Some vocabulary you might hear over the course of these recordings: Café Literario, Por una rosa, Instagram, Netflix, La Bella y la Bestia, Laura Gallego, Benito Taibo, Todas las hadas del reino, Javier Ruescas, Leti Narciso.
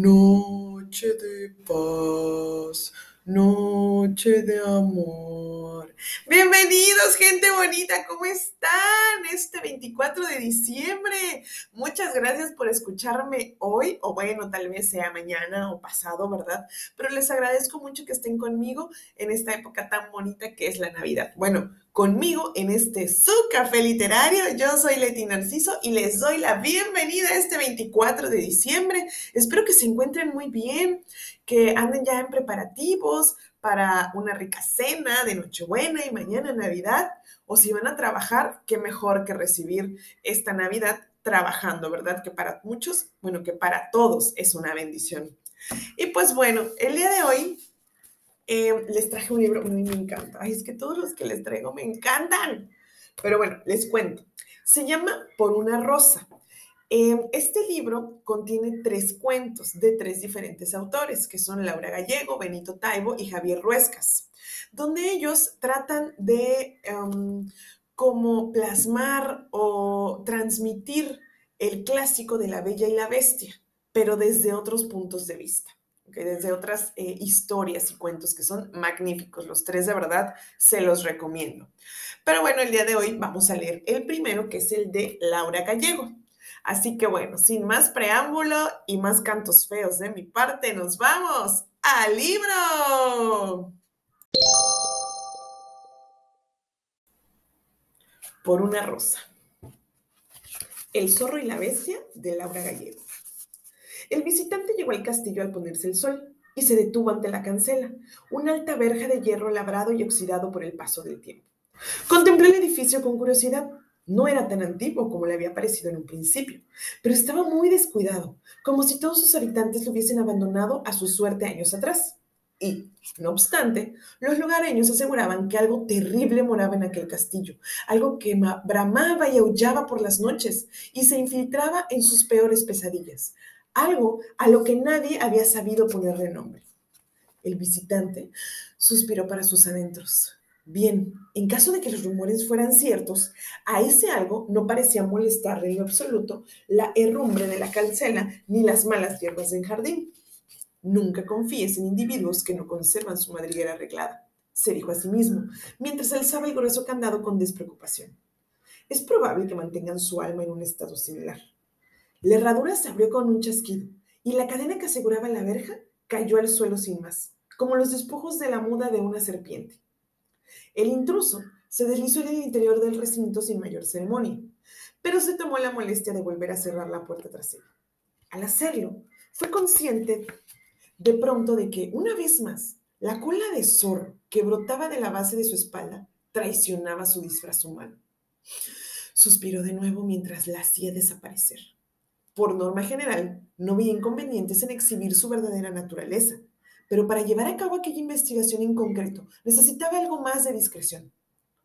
Noche de paz, noche de amor. Bienvenidos, gente bonita, ¿cómo están? Este 24 de diciembre. Muchas gracias por escucharme hoy, o bueno, tal vez sea mañana o pasado, ¿verdad? Pero les agradezco mucho que estén conmigo en esta época tan bonita que es la Navidad. Bueno, conmigo en este su Café Literario. Yo soy Leti Narciso y les doy la bienvenida a este 24 de diciembre. Espero que se encuentren muy bien, que anden ya en preparativos para una rica cena de Nochebuena y mañana Navidad. O si van a trabajar, qué mejor que recibir esta Navidad trabajando, ¿verdad? Que para muchos, bueno, que para todos es una bendición. Y pues bueno, el día de hoy les traje un libro, a mí me encanta. Ay, es que todos los que les traigo me encantan. Pero bueno, les cuento. Se llama Por una rosa. Este libro contiene 3 cuentos de 3 diferentes autores, que son Laura Gallego, Benito Taibo y Javier Ruescas, donde ellos tratan de como plasmar o transmitir el clásico de La Bella y la Bestia, pero desde otros puntos de vista. Okay, desde otras historias y cuentos que son magníficos. Los 3, de verdad, se los recomiendo. Pero bueno, el día de hoy vamos a leer el primero, que es el de Laura Gallego. Así que bueno, sin más preámbulo y más cantos feos de mi parte, nos vamos al libro. Por una rosa. El zorro y la bestia, de Laura Gallego. El visitante llegó al castillo al ponerse el sol y se detuvo ante la cancela, una alta verja de hierro labrado y oxidado por el paso del tiempo. Contempló el edificio con curiosidad. No era tan antiguo como le había parecido en un principio, pero estaba muy descuidado, como si todos sus habitantes lo hubiesen abandonado a su suerte años atrás. Y, no obstante, los lugareños aseguraban que algo terrible moraba en aquel castillo, algo que bramaba y aullaba por las noches y se infiltraba en sus peores pesadillas. Algo a lo que nadie había sabido ponerle nombre. El visitante suspiró para sus adentros. Bien, en caso de que los rumores fueran ciertos, a ese algo no parecía molestarle en lo absoluto la herrumbre de la cancela ni las malas hierbas del jardín. Nunca confíes en individuos que no conservan su madriguera arreglada, se dijo a sí mismo, mientras alzaba el grueso candado con despreocupación. Es probable que mantengan su alma en un estado similar. La herradura se abrió con un chasquido y la cadena que aseguraba la verja cayó al suelo sin más, como los despojos de la muda de una serpiente. El intruso se deslizó en el interior del recinto sin mayor ceremonia, pero se tomó la molestia de volver a cerrar la puerta trasera. Al hacerlo, fue consciente de pronto de que, una vez más, la cola de zorro que brotaba de la base de su espalda traicionaba su disfraz humano. Suspiró de nuevo mientras la hacía desaparecer. Por norma general, no había inconvenientes en exhibir su verdadera naturaleza, pero para llevar a cabo aquella investigación en concreto necesitaba algo más de discreción.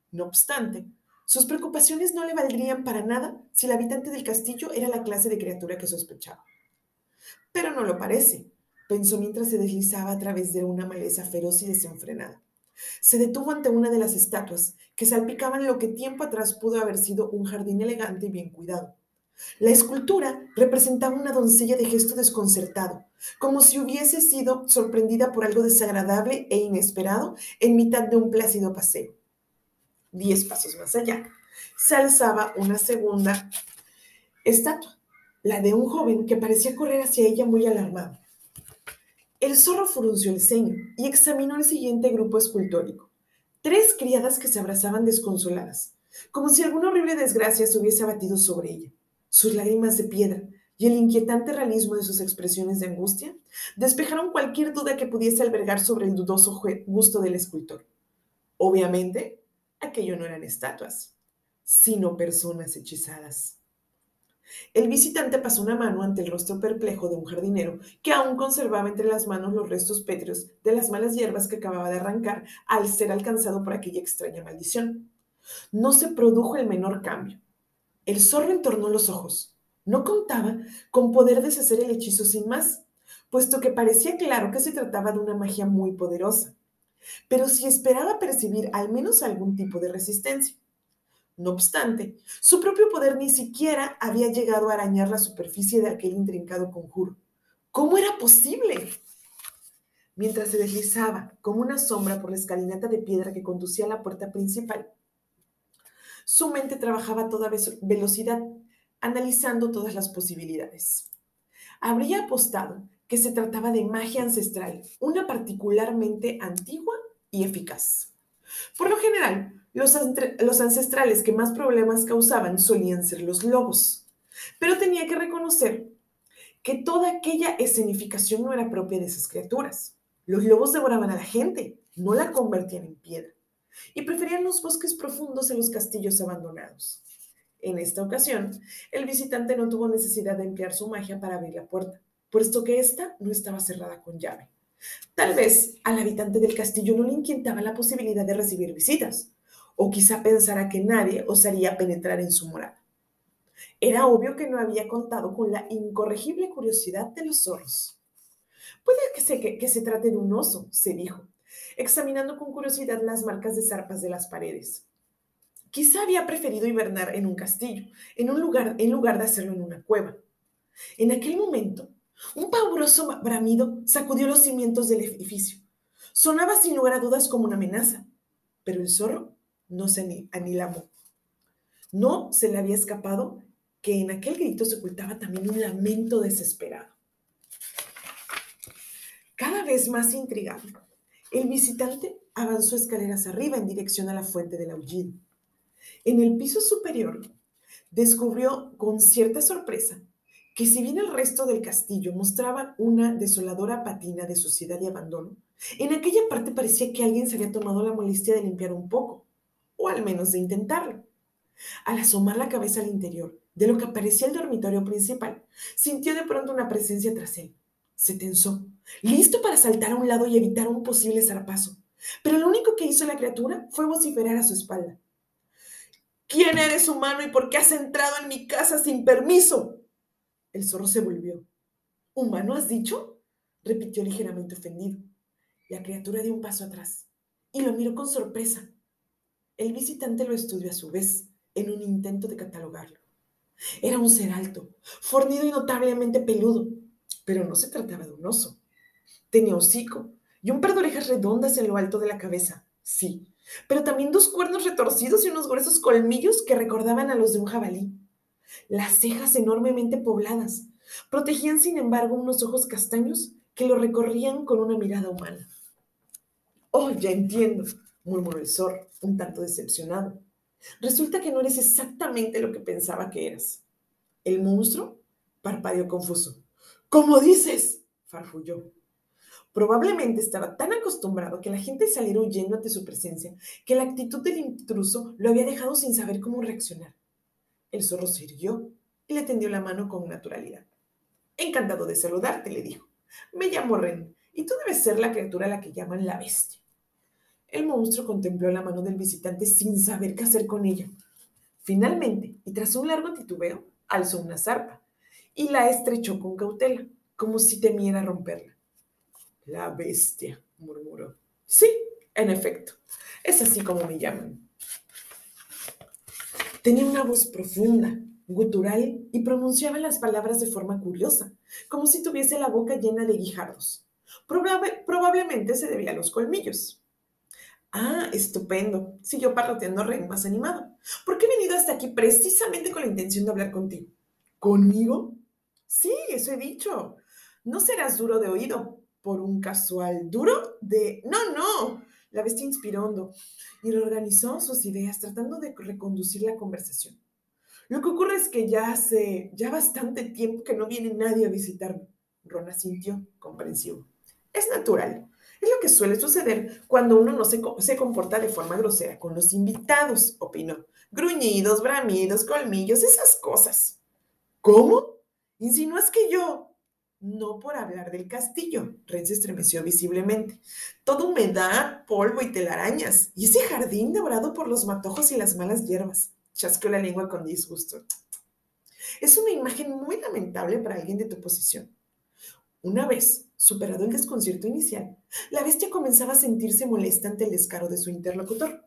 No obstante, sus preocupaciones no le valdrían para nada si el habitante del castillo era la clase de criatura que sospechaba. Pero no lo parece, pensó mientras se deslizaba a través de una maleza feroz y desenfrenada. Se detuvo ante una de las estatuas que salpicaban lo que tiempo atrás pudo haber sido un jardín elegante y bien cuidado. La escultura representaba una doncella de gesto desconcertado, como si hubiese sido sorprendida por algo desagradable e inesperado en mitad de un plácido paseo. 10 pasos más allá, se alzaba una segunda estatua, la de un joven que parecía correr hacia ella muy alarmado. El zorro frunció el ceño y examinó el siguiente grupo escultórico. 3 criadas que se abrazaban desconsoladas, como si alguna horrible desgracia se hubiese abatido sobre ella. Sus lágrimas de piedra y el inquietante realismo de sus expresiones de angustia despejaron cualquier duda que pudiese albergar sobre el dudoso gusto del escultor. Obviamente, aquello no eran estatuas, sino personas hechizadas. El visitante pasó una mano ante el rostro perplejo de un jardinero que aún conservaba entre las manos los restos pétreos de las malas hierbas que acababa de arrancar al ser alcanzado por aquella extraña maldición. No se produjo el menor cambio. El zorro entornó los ojos. No contaba con poder deshacer el hechizo sin más, puesto que parecía claro que se trataba de una magia muy poderosa. Pero sí esperaba percibir al menos algún tipo de resistencia. No obstante, su propio poder ni siquiera había llegado a arañar la superficie de aquel intrincado conjuro. ¿Cómo era posible? Mientras se deslizaba como una sombra por la escalinata de piedra que conducía a la puerta principal, su mente trabajaba a toda velocidad, analizando todas las posibilidades. Habría apostado que se trataba de magia ancestral, una particularmente antigua y eficaz. Por lo general, los ancestrales que más problemas causaban solían ser los lobos, pero tenía que reconocer que toda aquella escenificación no era propia de esas criaturas. Los lobos devoraban a la gente, no la convertían en piedra, y preferían los bosques profundos en los castillos abandonados. En esta ocasión, el visitante no tuvo necesidad de emplear su magia para abrir la puerta, puesto que ésta no estaba cerrada con llave. Tal vez al habitante del castillo no le inquietaba la posibilidad de recibir visitas, o quizá pensara que nadie osaría penetrar en su morada. Era obvio que no había contado con la incorregible curiosidad de los zorros. Puede que se trate de un oso, se dijo, examinando con curiosidad las marcas de zarpas de las paredes. Quizá había preferido hibernar en un castillo, en lugar de hacerlo en una cueva. En aquel momento, un pavoroso bramido sacudió los cimientos del edificio. Sonaba sin lugar a dudas como una amenaza, pero el zorro no se anilabó. No se le había escapado que en aquel grito se ocultaba también un lamento desesperado. Cada vez más intrigado, el visitante avanzó escaleras arriba en dirección a la fuente del aullido. En el piso superior descubrió con cierta sorpresa que si bien el resto del castillo mostraba una desoladora patina de suciedad y abandono, en aquella parte parecía que alguien se había tomado la molestia de limpiar un poco, o al menos de intentarlo. Al asomar la cabeza al interior de lo que parecía el dormitorio principal, sintió de pronto una presencia tras él. Se tensó, listo para saltar a un lado y evitar un posible zarpazo. Pero lo único que hizo la criatura fue vociferar a su espalda. ¿Quién eres, humano, y por qué has entrado en mi casa sin permiso? El zorro se volvió. ¿Humano has dicho? Repitió ligeramente ofendido. La criatura dio un paso atrás y lo miró con sorpresa. El visitante lo estudió a su vez en un intento de catalogarlo. Era un ser alto, fornido y notablemente peludo, pero no se trataba de un oso. Tenía hocico y un par de orejas redondas en lo alto de la cabeza, sí, pero también dos cuernos retorcidos y unos gruesos colmillos que recordaban a los de un jabalí. Las cejas enormemente pobladas protegían, sin embargo, unos ojos castaños que lo recorrían con una mirada humana. «Oh, ya entiendo», murmuró el zorro, un tanto decepcionado. «Resulta que no eres exactamente lo que pensaba que eras». El monstruo parpadeó confuso. «¿Cómo dices?», farfulló. Probablemente estaba tan acostumbrado que la gente saliera huyendo ante su presencia que la actitud del intruso lo había dejado sin saber cómo reaccionar. El zorro se irguió y le tendió la mano con naturalidad. «Encantado de saludarte», le dijo. «Me llamo Ren, y tú debes ser la criatura a la que llaman la bestia». El monstruo contempló la mano del visitante sin saber qué hacer con ella. Finalmente, y tras un largo titubeo, alzó una zarpa y la estrechó con cautela, como si temiera romperla. «La bestia», murmuró. «Sí, en efecto, es así como me llaman». Tenía una voz profunda, gutural, y pronunciaba las palabras de forma curiosa, como si tuviese la boca llena de guijardos. Probablemente se debía a los colmillos. «Ah, estupendo», siguió parloteando Ren, más animado. «Porque he venido hasta aquí precisamente con la intención de hablar contigo». «¿Conmigo?». «Sí, eso he dicho. No serás duro de oído por un casual duro de...». «No». La bestia inspiró hondo y reorganizó sus ideas tratando de reconducir la conversación. «Lo que ocurre es que ya hace bastante tiempo que no viene nadie a visitarme». Ron asintió, comprensivo. «Es natural. Es lo que suele suceder cuando uno no se comporta de forma grosera con los invitados», opinó. «Gruñidos, bramidos, colmillos, esas cosas». «¿Cómo? ¿Insinúas que yo...?» «No, por hablar del castillo». Ren se estremeció visiblemente. «Toda humedad, polvo y telarañas. Y ese jardín devorado por los matojos y las malas hierbas». Chasqueó la lengua con disgusto. «Es una imagen muy lamentable para alguien de tu posición». Una vez superado el desconcierto inicial, la bestia comenzaba a sentirse molesta ante el descaro de su interlocutor.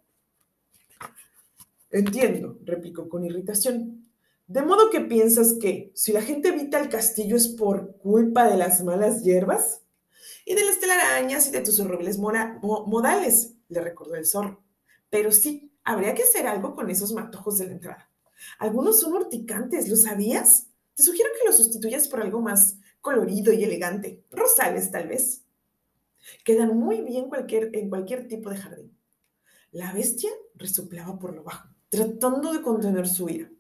«Entiendo», replicó con irritación. De modo que piensas que si la gente evita el castillo es por culpa de las malas hierbas y de las telarañas y de tus horribles modales, le recordó el zorro. Pero sí, habría que hacer algo con esos matojos de la entrada. Algunos son urticantes, ¿lo sabías? Te sugiero que los sustituyas por algo más colorido y elegante. Rosales, tal vez. Quedan muy bien en cualquier tipo de jardín. La bestia resoplaba por lo bajo, tratando de contener su ira.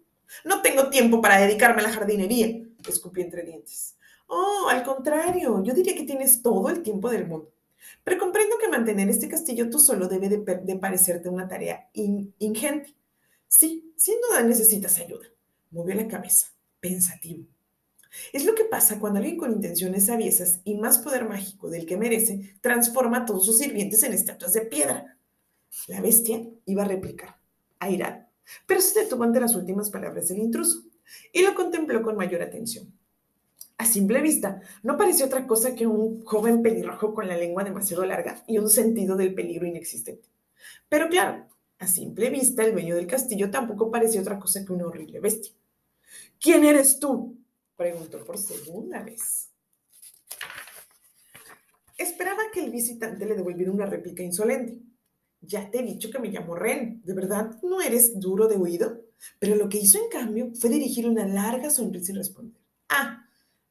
No tengo tiempo para dedicarme a la jardinería, escupí entre dientes. Oh, al contrario, yo diría que tienes todo el tiempo del mundo. Pero comprendo que mantener este castillo tú solo debe de parecerte una tarea ingente. Sí, sin duda necesitas ayuda. Movió la cabeza, pensativo. Es lo que pasa cuando alguien con intenciones aviesas y más poder mágico del que merece transforma a todos sus sirvientes en estatuas de piedra. La bestia iba a replicar, airada, pero se detuvo ante las últimas palabras del intruso y lo contempló con mayor atención. A simple vista, no parecía otra cosa que un joven pelirrojo con la lengua demasiado larga y un sentido del peligro inexistente. Pero claro, a simple vista, el dueño del castillo tampoco parecía otra cosa que una horrible bestia. ¿Quién eres tú?, preguntó por segunda vez. Esperaba que el visitante le devolviera una réplica insolente. Ya te he dicho que me llamo Ren. ¿De verdad no eres duro de oído? Pero lo que hizo, en cambio, fue dirigir una larga sonrisa y responder. Ah,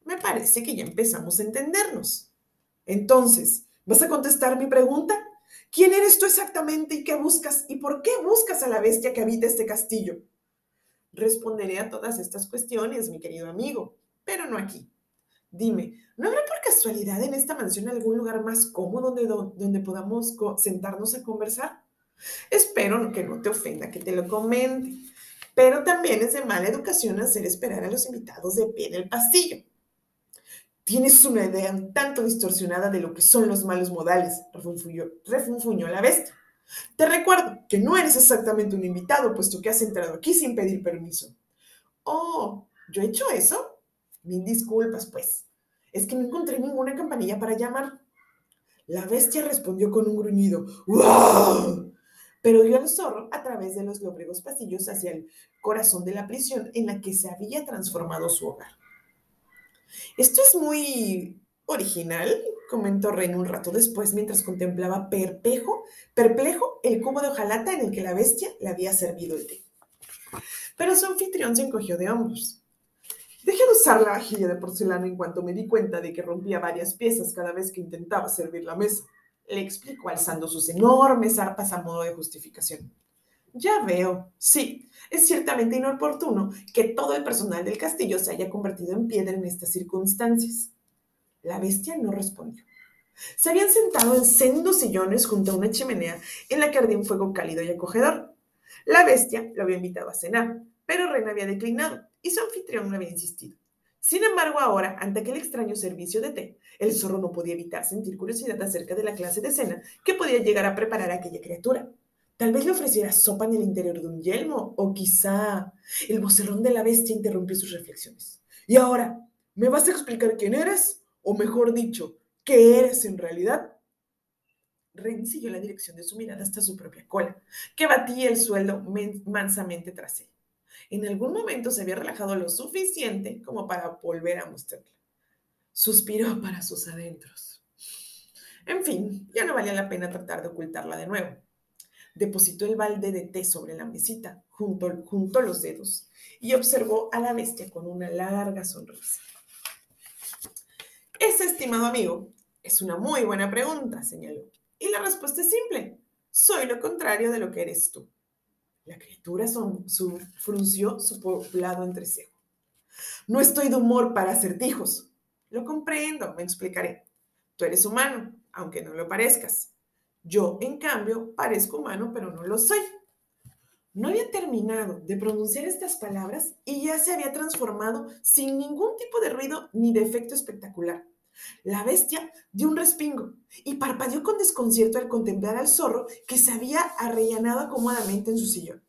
me parece que ya empezamos a entendernos. Entonces, ¿vas a contestar mi pregunta? ¿Quién eres tú exactamente y qué buscas? ¿Y por qué buscas a la bestia que habita este castillo? Responderé a todas estas cuestiones, mi querido amigo, pero no aquí. Dime, ¿no habrá por casualidad en esta mansión algún lugar más cómodo donde podamos sentarnos a conversar? Espero que no te ofenda que te lo comente, pero también es de mala educación hacer esperar a los invitados de pie en el pasillo. Tienes una idea un tanto distorsionada de lo que son los malos modales, refunfuñó la bestia. Te recuerdo que no eres exactamente un invitado, puesto que has entrado aquí sin pedir permiso. Oh, ¿yo he hecho eso? Mil disculpas, pues. Es que no encontré ninguna campanilla para llamar. La bestia respondió con un gruñido. ¡Wow! Pero vio al zorro a través de los lóbregos pasillos hacia el corazón de la prisión en la que se había transformado su hogar. Esto es muy original, comentó Ren un rato después mientras contemplaba perplejo el cubo de hojalata en el que la bestia le había servido el té. Pero su anfitrión se encogió de hombros. Dejé de usar la vajilla de porcelana en cuanto me di cuenta de que rompía varias piezas cada vez que intentaba servir la mesa, le explicó alzando sus enormes arpas a modo de justificación. Ya veo. Sí, es ciertamente inoportuno que todo el personal del castillo se haya convertido en piedra en estas circunstancias. La bestia no respondió. Se habían sentado en sendos sillones junto a una chimenea en la que ardía un fuego cálido y acogedor. La bestia lo había invitado a cenar, pero Ren había declinado y su anfitrión no había insistido. Sin embargo, ahora, ante aquel extraño servicio de té, el zorro no podía evitar sentir curiosidad acerca de la clase de cena que podía llegar a preparar a aquella criatura. Tal vez le ofreciera sopa en el interior de un yelmo, o quizá... El vocerrón de la bestia interrumpió sus reflexiones. ¿Y ahora? ¿Me vas a explicar quién eres? O mejor dicho, ¿qué eres en realidad? Ren siguió la dirección de su mirada hasta su propia cola, que batía el suelo mansamente tras él. En algún momento se había relajado lo suficiente como para volver a mostrarla. Suspiró para sus adentros. En fin, ya no valía la pena tratar de ocultarla de nuevo. Depositó el balde de té sobre la mesita, juntó los dedos y observó a la bestia con una larga sonrisa. Ese, estimado amigo, es una muy buena pregunta, señaló. Y la respuesta es simple. Soy lo contrario de lo que eres tú. La criatura frunció su poblado entrecejo. No estoy de humor para acertijos. Lo comprendo, me explicaré. Tú eres humano, aunque no lo parezcas. Yo, en cambio, parezco humano, pero no lo soy. No había terminado de pronunciar estas palabras y ya se había transformado sin ningún tipo de ruido ni de efecto espectacular. La bestia dio un respingo y parpadeó con desconcierto al contemplar al zorro que se había arrellanado cómodamente en su sillón.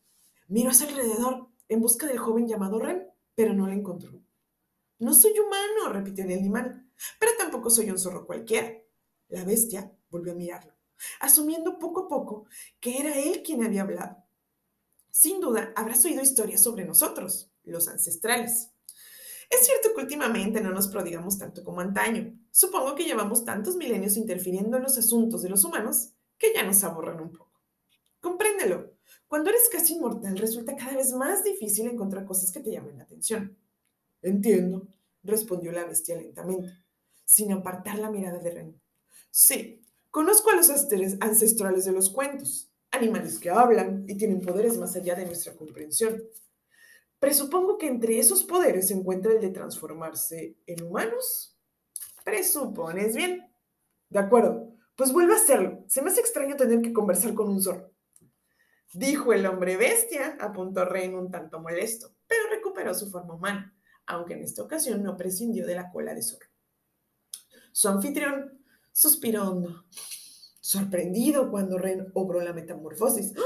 Miró a su alrededor en busca del joven llamado Ren, pero no lo encontró. No soy humano, repitió el animal, pero tampoco soy un zorro cualquiera. La bestia volvió a mirarlo, asumiendo poco a poco que era él quien había hablado. Sin duda, habrás oído historias sobre nosotros, los ancestrales. Es cierto que últimamente no nos prodigamos tanto como antaño. Supongo que llevamos tantos milenios interfiriendo en los asuntos de los humanos que ya nos aburren un poco. Compréndelo. Cuando eres casi inmortal resulta cada vez más difícil encontrar cosas que te llamen la atención. Entiendo, respondió la bestia lentamente, sin apartar la mirada de Ren. Sí, conozco a los ancestrales de los cuentos, animales que hablan y tienen poderes más allá de nuestra comprensión. Presupongo que entre esos poderes se encuentra el de transformarse en humanos. Presupones bien. De acuerdo, pues vuelve a hacerlo. Se me hace extraño tener que conversar con un zorro. Dijo el hombre bestia, apuntó Rein un tanto molesto, pero recuperó su forma humana, aunque en esta ocasión no prescindió de la cola de zorro. Su anfitrión suspiró hondo, sorprendido cuando Rein obró la metamorfosis. ¡Oh!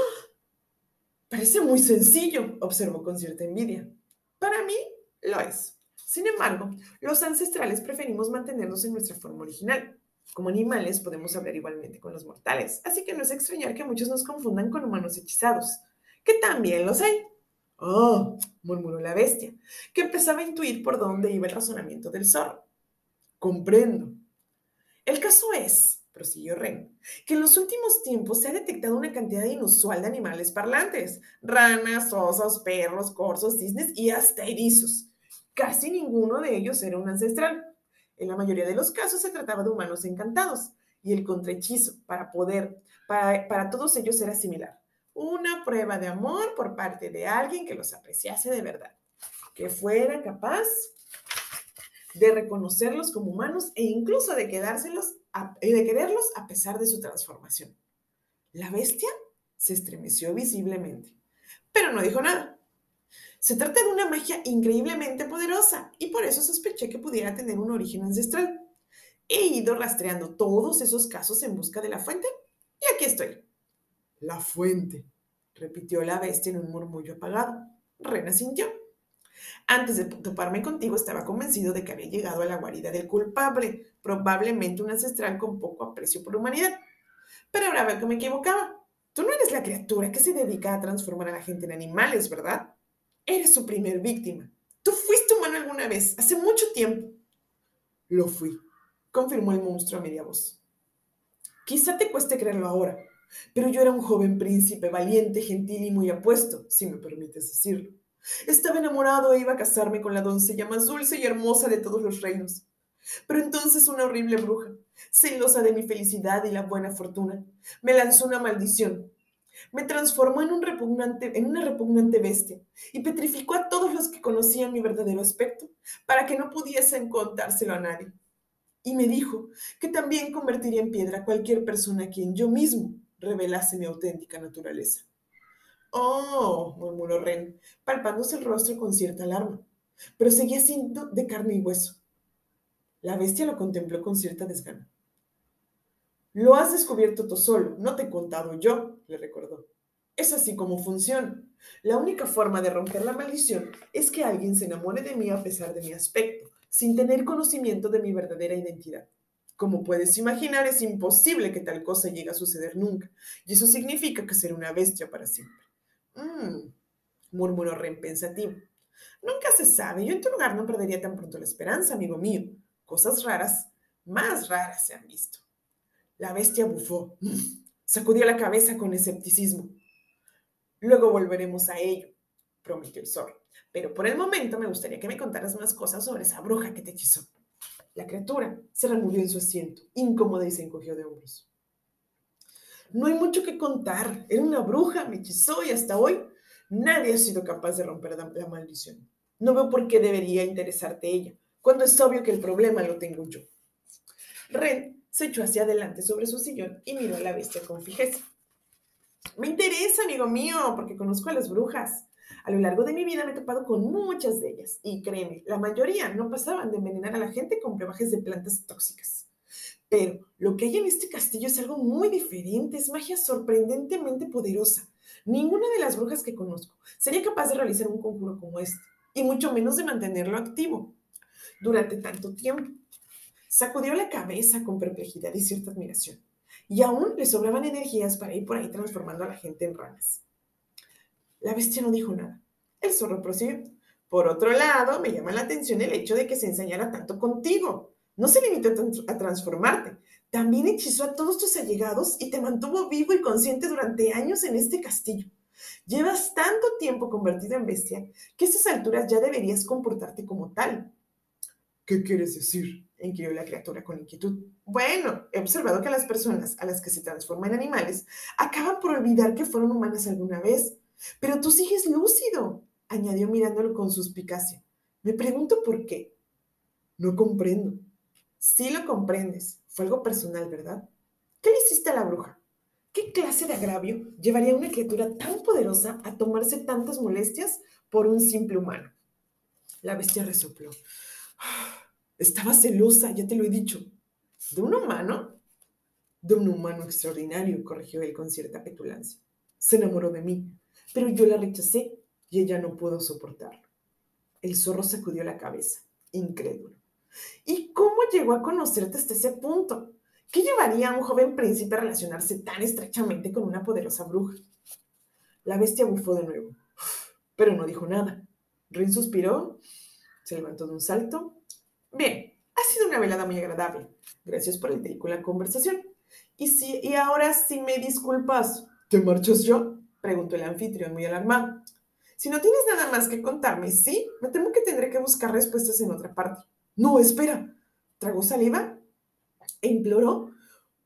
Parece muy sencillo, observó con cierta envidia. Para mí, lo es. Sin embargo, los ancestrales preferimos mantenernos en nuestra forma original. Como animales podemos hablar igualmente con los mortales, así que no es extrañar que muchos nos confundan con humanos hechizados, que también los hay. ¡Oh!, murmuró la bestia, que empezaba a intuir por dónde iba el razonamiento del zorro. Comprendo. El caso es, prosiguió Ren, que en los últimos tiempos se ha detectado una cantidad inusual de animales parlantes, ranas, osos, perros, corzos, cisnes y hasta erizos. Casi ninguno de ellos era un ancestral. En la mayoría de los casos se trataba de humanos encantados, y el contrahechizo para todos ellos era similar. Una prueba de amor por parte de alguien que los apreciase de verdad, que fuera capaz de reconocerlos como humanos e incluso de quererlos a pesar de su transformación. La bestia se estremeció visiblemente, pero no dijo nada. Se trata de una magia increíblemente poderosa y por eso sospeché que pudiera tener un origen ancestral. He ido rastreando todos esos casos en busca de la fuente y aquí estoy. La fuente, repitió la bestia en un murmullo apagado. Ren asintió. Antes de toparme contigo estaba convencido de que había llegado a la guarida del culpable, probablemente un ancestral con poco aprecio por humanidad. Pero ahora veo que me equivocaba. Tú no eres la criatura que se dedica a transformar a la gente en animales, ¿verdad? Eres su primer víctima. Tú fuiste humano alguna vez, hace mucho tiempo. Lo fui, confirmó el monstruo a media voz. Quizá te cueste creerlo ahora, pero yo era un joven príncipe, valiente, gentil y muy apuesto, si me permites decirlo. Estaba enamorado e iba a casarme con la doncella más dulce y hermosa de todos los reinos. Pero entonces una horrible bruja, celosa de mi felicidad y la buena fortuna, me lanzó una maldición. Me transformó en una repugnante bestia y petrificó a todos los que conocían mi verdadero aspecto para que no pudiesen contárselo a nadie. Y me dijo que también convertiría en piedra a cualquier persona a quien yo mismo revelase mi auténtica naturaleza. —¡Oh! —murmuró Ren, palpándose el rostro con cierta alarma, pero seguía siendo de carne y hueso. La bestia lo contempló con cierta desgana. —Lo has descubierto tú solo, no te he contado yo —le recordó. —Es así como funciona. La única forma de romper la maldición es que alguien se enamore de mí a pesar de mi aspecto, sin tener conocimiento de mi verdadera identidad. Como puedes imaginar, es imposible que tal cosa llegue a suceder nunca, y eso significa que seré una bestia para siempre. Murmuró Ren pensativo. Nunca se sabe, yo en tu lugar no perdería tan pronto la esperanza, amigo mío. Cosas raras, más raras se han visto. La bestia bufó, sacudió la cabeza con escepticismo. Luego volveremos a ello, prometió el zorro, pero por el momento me gustaría que me contaras más cosas sobre esa bruja que te hechizó. La criatura se removió en su asiento, incómoda, y se encogió de hombros. No hay mucho que contar. Era una bruja, me hechizó y hasta hoy nadie ha sido capaz de romper la maldición. No veo por qué debería interesarte ella, cuando es obvio que el problema lo tengo yo. Ren se echó hacia adelante sobre su sillón y miró a la bestia con fijeza. Me interesa, amigo mío, porque conozco a las brujas. A lo largo de mi vida me he topado con muchas de ellas y créeme, la mayoría no pasaban de envenenar a la gente con brebajes de plantas tóxicas. Pero lo que hay en este castillo es algo muy diferente, es magia sorprendentemente poderosa. Ninguna de las brujas que conozco sería capaz de realizar un conjuro como este, y mucho menos de mantenerlo activo durante tanto tiempo. Sacudió la cabeza con perplejidad y cierta admiración, y aún le sobraban energías para ir por ahí transformando a la gente en ranas. La bestia no dijo nada. El zorro prosiguió. Por otro lado, me llama la atención el hecho de que se ensañara tanto contigo. No se limitó a transformarte. También hechizó a todos tus allegados y te mantuvo vivo y consciente durante años en este castillo. Llevas tanto tiempo convertido en bestia que a estas alturas ya deberías comportarte como tal. ¿Qué quieres decir?, inquirió la criatura con inquietud. Bueno, he observado que las personas a las que se transforman en animales acaban por olvidar que fueron humanas alguna vez. Pero tú sigues lúcido, añadió mirándolo con suspicacia. Me pregunto por qué. No comprendo. Sí lo comprendes. Fue algo personal, ¿verdad? ¿Qué le hiciste a la bruja? ¿Qué clase de agravio llevaría a una criatura tan poderosa a tomarse tantas molestias por un simple humano? La bestia resopló. Estaba celosa, ya te lo he dicho. ¿De un humano? De un humano extraordinario, corrigió él con cierta petulancia. Se enamoró de mí, pero yo la rechacé y ella no pudo soportarlo. El zorro sacudió la cabeza, incrédulo. ¿Y cómo llegó a conocerte hasta ese punto? ¿Qué llevaría a un joven príncipe a relacionarse tan estrechamente con una poderosa bruja? La bestia bufó de nuevo, pero no dijo nada. Rin suspiró, se levantó de un salto. Bien, ha sido una velada muy agradable. Gracias por el té y la conversación. Y ahora, si me disculpas, ¿te marchas yo?, preguntó el anfitrión muy alarmado. Si no tienes nada más que contarme, sí, me temo que tendré que buscar respuestas en otra parte. No, espera. Tragó saliva e imploró.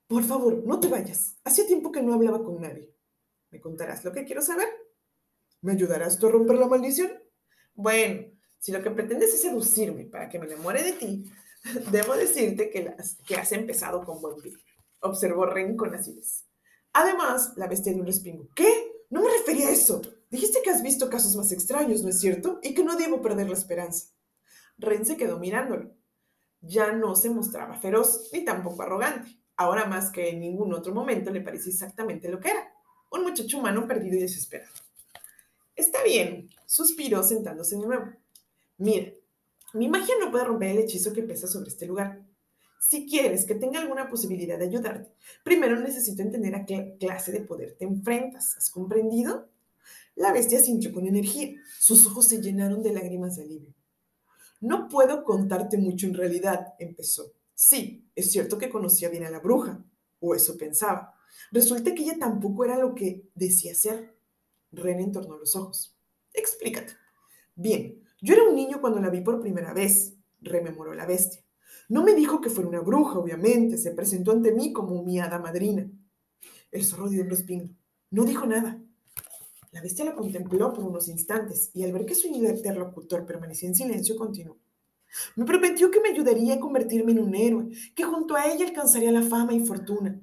Por favor, no te vayas. Hacía tiempo que no hablaba con nadie. ¿Me contarás lo que quiero saber? ¿Me ayudarás tú a romper la maldición? Bueno, si lo que pretendes es seducirme para que me enamore de ti, debo decirte que has empezado con buen pie, observó Ren con acidez. Además, la bestia dio un respingo. ¿Qué? No me refería a eso. Dijiste que has visto casos más extraños, ¿no es cierto? Y que no debo perder la esperanza. Ren se quedó mirándolo. Ya no se mostraba feroz ni tampoco arrogante. Ahora más que en ningún otro momento le parecía exactamente lo que era. Un muchacho humano perdido y desesperado. Está bien, suspiró sentándose de nuevo. Mira, mi magia no puede romper el hechizo que pesa sobre este lugar. Si quieres que tenga alguna posibilidad de ayudarte, primero necesito entender a qué clase de poder te enfrentas. ¿Has comprendido? La bestia sintió con energía. Sus ojos se llenaron de lágrimas de alivio. No puedo contarte mucho en realidad, empezó. Sí, es cierto que conocía bien a la bruja, o eso pensaba. Resulta que ella tampoco era lo que decía ser. Ren entornó los ojos. Explícate. Bien. Yo era un niño cuando la vi por primera vez, rememoró la bestia. No me dijo que fuera una bruja, obviamente. Se presentó ante mí como mi hada madrina. El zorro dio un respingo. No dijo nada. La bestia la contempló por unos instantes y al ver que su interlocutor permanecía en silencio, continuó. Me prometió que me ayudaría a convertirme en un héroe, que junto a ella alcanzaría la fama y fortuna.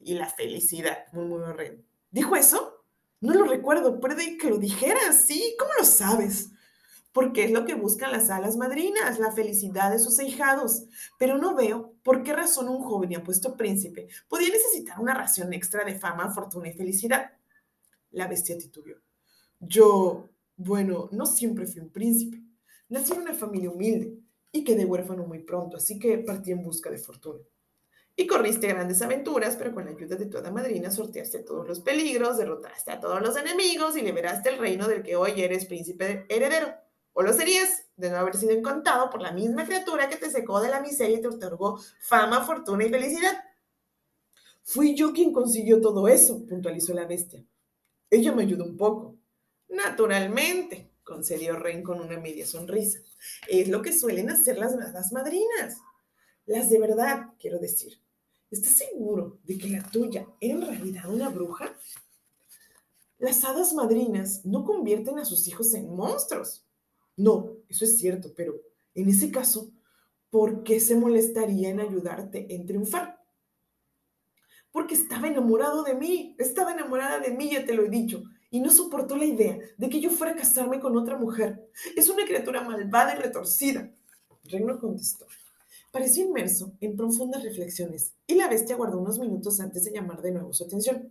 Y la felicidad, murmuró Ren. ¿Dijo eso? No lo recuerdo, puede que lo dijera, sí. ¿Cómo lo sabes? Porque es lo que buscan las hadas madrinas, la felicidad de sus ahijados. Pero no veo por qué razón un joven y apuesto príncipe podía necesitar una ración extra de fama, fortuna y felicidad. La bestia titubeó. Bueno, no siempre fui un príncipe. Nací en una familia humilde y quedé huérfano muy pronto, así que partí en busca de fortuna. Y corriste grandes aventuras, pero con la ayuda de tu hada madrina sorteaste todos los peligros, derrotaste a todos los enemigos y liberaste el reino del que hoy eres príncipe heredero. O lo serías, de no haber sido encontrado por la misma criatura que te secó de la miseria y te otorgó fama, fortuna y felicidad. Fui yo quien consiguió todo eso, puntualizó la bestia. Ella me ayudó un poco. Naturalmente, concedió Ren con una media sonrisa. Es lo que suelen hacer las hadas madrinas. Las de verdad, quiero decir. ¿Estás seguro de que la tuya era en realidad una bruja? Las hadas madrinas no convierten a sus hijos en monstruos. No, eso es cierto, pero en ese caso, ¿por qué se molestaría en ayudarte en triunfar? Porque estaba enamorado de mí, estaba enamorada de mí, ya te lo he dicho, y no soportó la idea de que yo fuera a casarme con otra mujer. Es una criatura malvada y retorcida. Ren no contestó. Pareció inmerso en profundas reflexiones, y la bestia guardó unos minutos antes de llamar de nuevo su atención.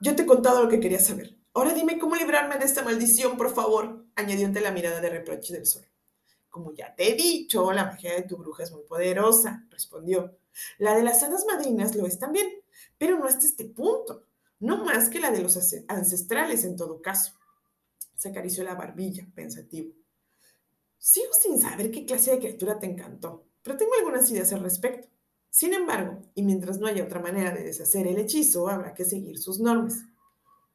Yo te he contado lo que quería saber. Ahora dime cómo librarme de esta maldición, por favor, añadió ante la mirada de reproche del zorro. Como ya te he dicho, la magia de tu bruja es muy poderosa, respondió. La de las hadas madrinas lo es también, pero no hasta este punto, no más que la de los ancestrales en todo caso. Se acarició la barbilla, pensativo. Sigo sin saber qué clase de criatura te encantó, pero tengo algunas ideas al respecto. Sin embargo, y mientras no haya otra manera de deshacer el hechizo, habrá que seguir sus normas.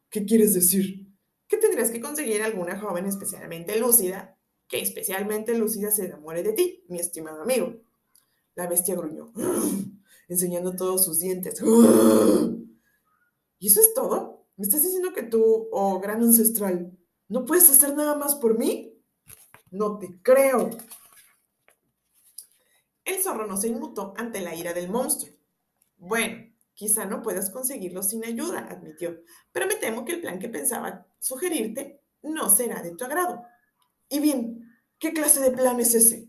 ¿Qué quieres decir? Que tendrás que conseguir alguna joven especialmente lúcida se enamore de ti, mi estimado amigo. La bestia gruñó, enseñando todos sus dientes. ¿Y eso es todo? ¿Me estás diciendo que tú, oh gran ancestral, no puedes hacer nada más por mí? No te creo. El zorro no se inmutó ante la ira del monstruo. Bueno, quizá no puedas conseguirlo sin ayuda, admitió, pero me temo que el plan que pensaba sugerirte no será de tu agrado. Y bien, ¿qué clase de plan es ese?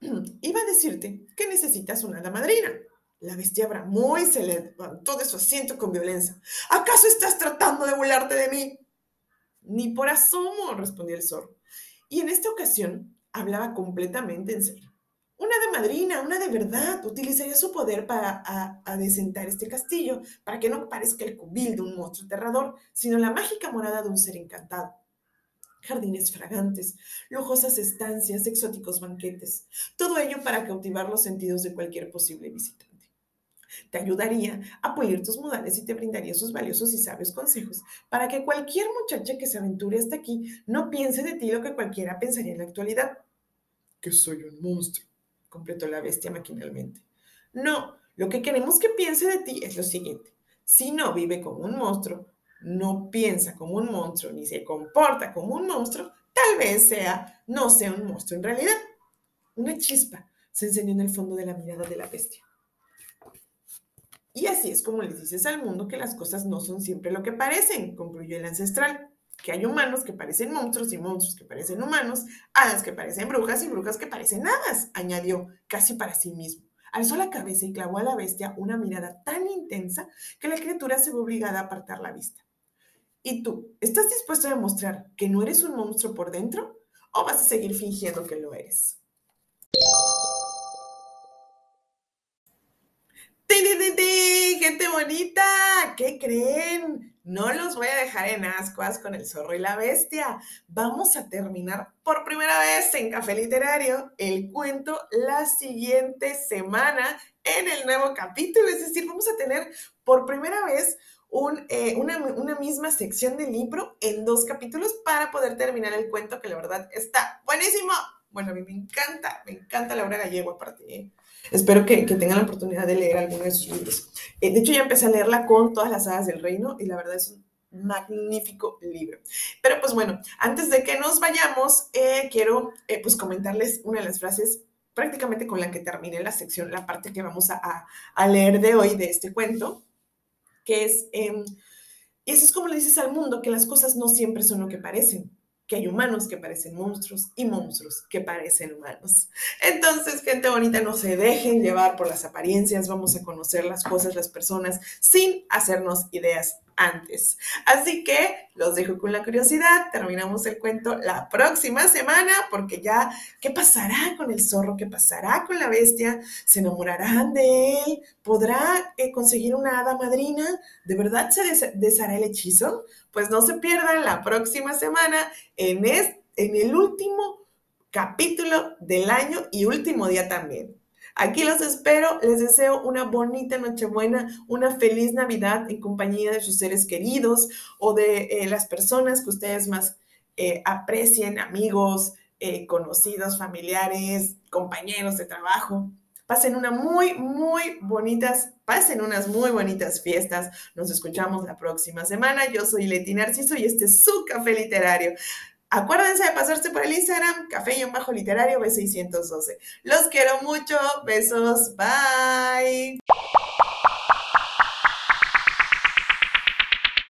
Iba a decirte que necesitas una hada madrina. La bestia bramó y se levantó de su asiento con violencia. ¿Acaso estás tratando de burlarte de mí? Ni por asomo, respondió el zorro. Y en esta ocasión hablaba completamente en serio. Una hada madrina, una de verdad, utilizaría su poder para adecentar este castillo, para que no parezca el cubil de un monstruo aterrador, sino la mágica morada de un ser encantado. Jardines fragantes, lujosas estancias, exóticos banquetes, todo ello para cautivar los sentidos de cualquier posible visitante. Te ayudaría a pulir tus modales y te brindaría sus valiosos y sabios consejos para que cualquier muchacha que se aventure hasta aquí no piense de ti lo que cualquiera pensaría en la actualidad. Que soy un monstruo, completó la bestia maquinalmente. No, lo que queremos que piense de ti es lo siguiente. Si no vive como un monstruo, no piensa como un monstruo, ni se comporta como un monstruo, tal vez no sea un monstruo en realidad. Una chispa se encendió en el fondo de la mirada de la bestia. Y así es como les dices al mundo que las cosas no son siempre lo que parecen, concluyó el ancestral, que hay humanos que parecen monstruos y monstruos que parecen humanos, hadas que parecen brujas y brujas que parecen hadas, añadió casi para sí mismo. Alzó la cabeza y clavó a la bestia una mirada tan intensa que la criatura se vio obligada a apartar la vista. ¿Y tú, estás dispuesto a demostrar que no eres un monstruo por dentro o vas a seguir fingiendo que lo eres? ¡Tin! ¡Gente bonita! ¿Qué creen? No los voy a dejar en ascuas con el zorro y la bestia. Vamos a terminar por primera vez en Café Literario el cuento la siguiente semana en el nuevo capítulo. Es decir, vamos a tener por primera vez una misma sección del libro en 2 capítulos para poder terminar el cuento, que la verdad está buenísimo. Bueno, a mí me encanta Laura Gallego aparte, ¿eh? Espero que tengan la oportunidad de leer alguno de sus libros. De hecho, ya empecé a leerla con Todas las hadas del reino y la verdad es un magnífico libro. Pero pues bueno, antes de que nos vayamos, quiero pues comentarles una de las frases prácticamente con la que terminé la sección, la parte que vamos a leer de hoy de este cuento, que es, y eso es como le dices al mundo, que las cosas no siempre son lo que parecen, que hay humanos que parecen monstruos y monstruos que parecen humanos. Entonces, gente bonita, no se dejen llevar por las apariencias, vamos a conocer las cosas, las personas, sin hacernos ideas antes. Así que los dejo con la curiosidad, terminamos el cuento la próxima semana, porque ya, ¿qué pasará con el zorro? ¿Qué pasará con la bestia? ¿Se enamorarán de él? ¿Podrá conseguir una hada madrina? ¿De verdad se deshará el hechizo? Pues no se pierdan la próxima semana en el último capítulo del año y último día también. Aquí los espero, les deseo una bonita Nochebuena, una feliz Navidad en compañía de sus seres queridos o de las personas que ustedes más aprecien, amigos, conocidos, familiares, compañeros de trabajo. Pasen unas muy bonitas fiestas. Nos escuchamos la próxima semana. Yo soy Leti Narciso y este es su Café Literario. Acuérdense de pasarse por el Instagram, café_literario B612. Los quiero mucho. Besos. Bye.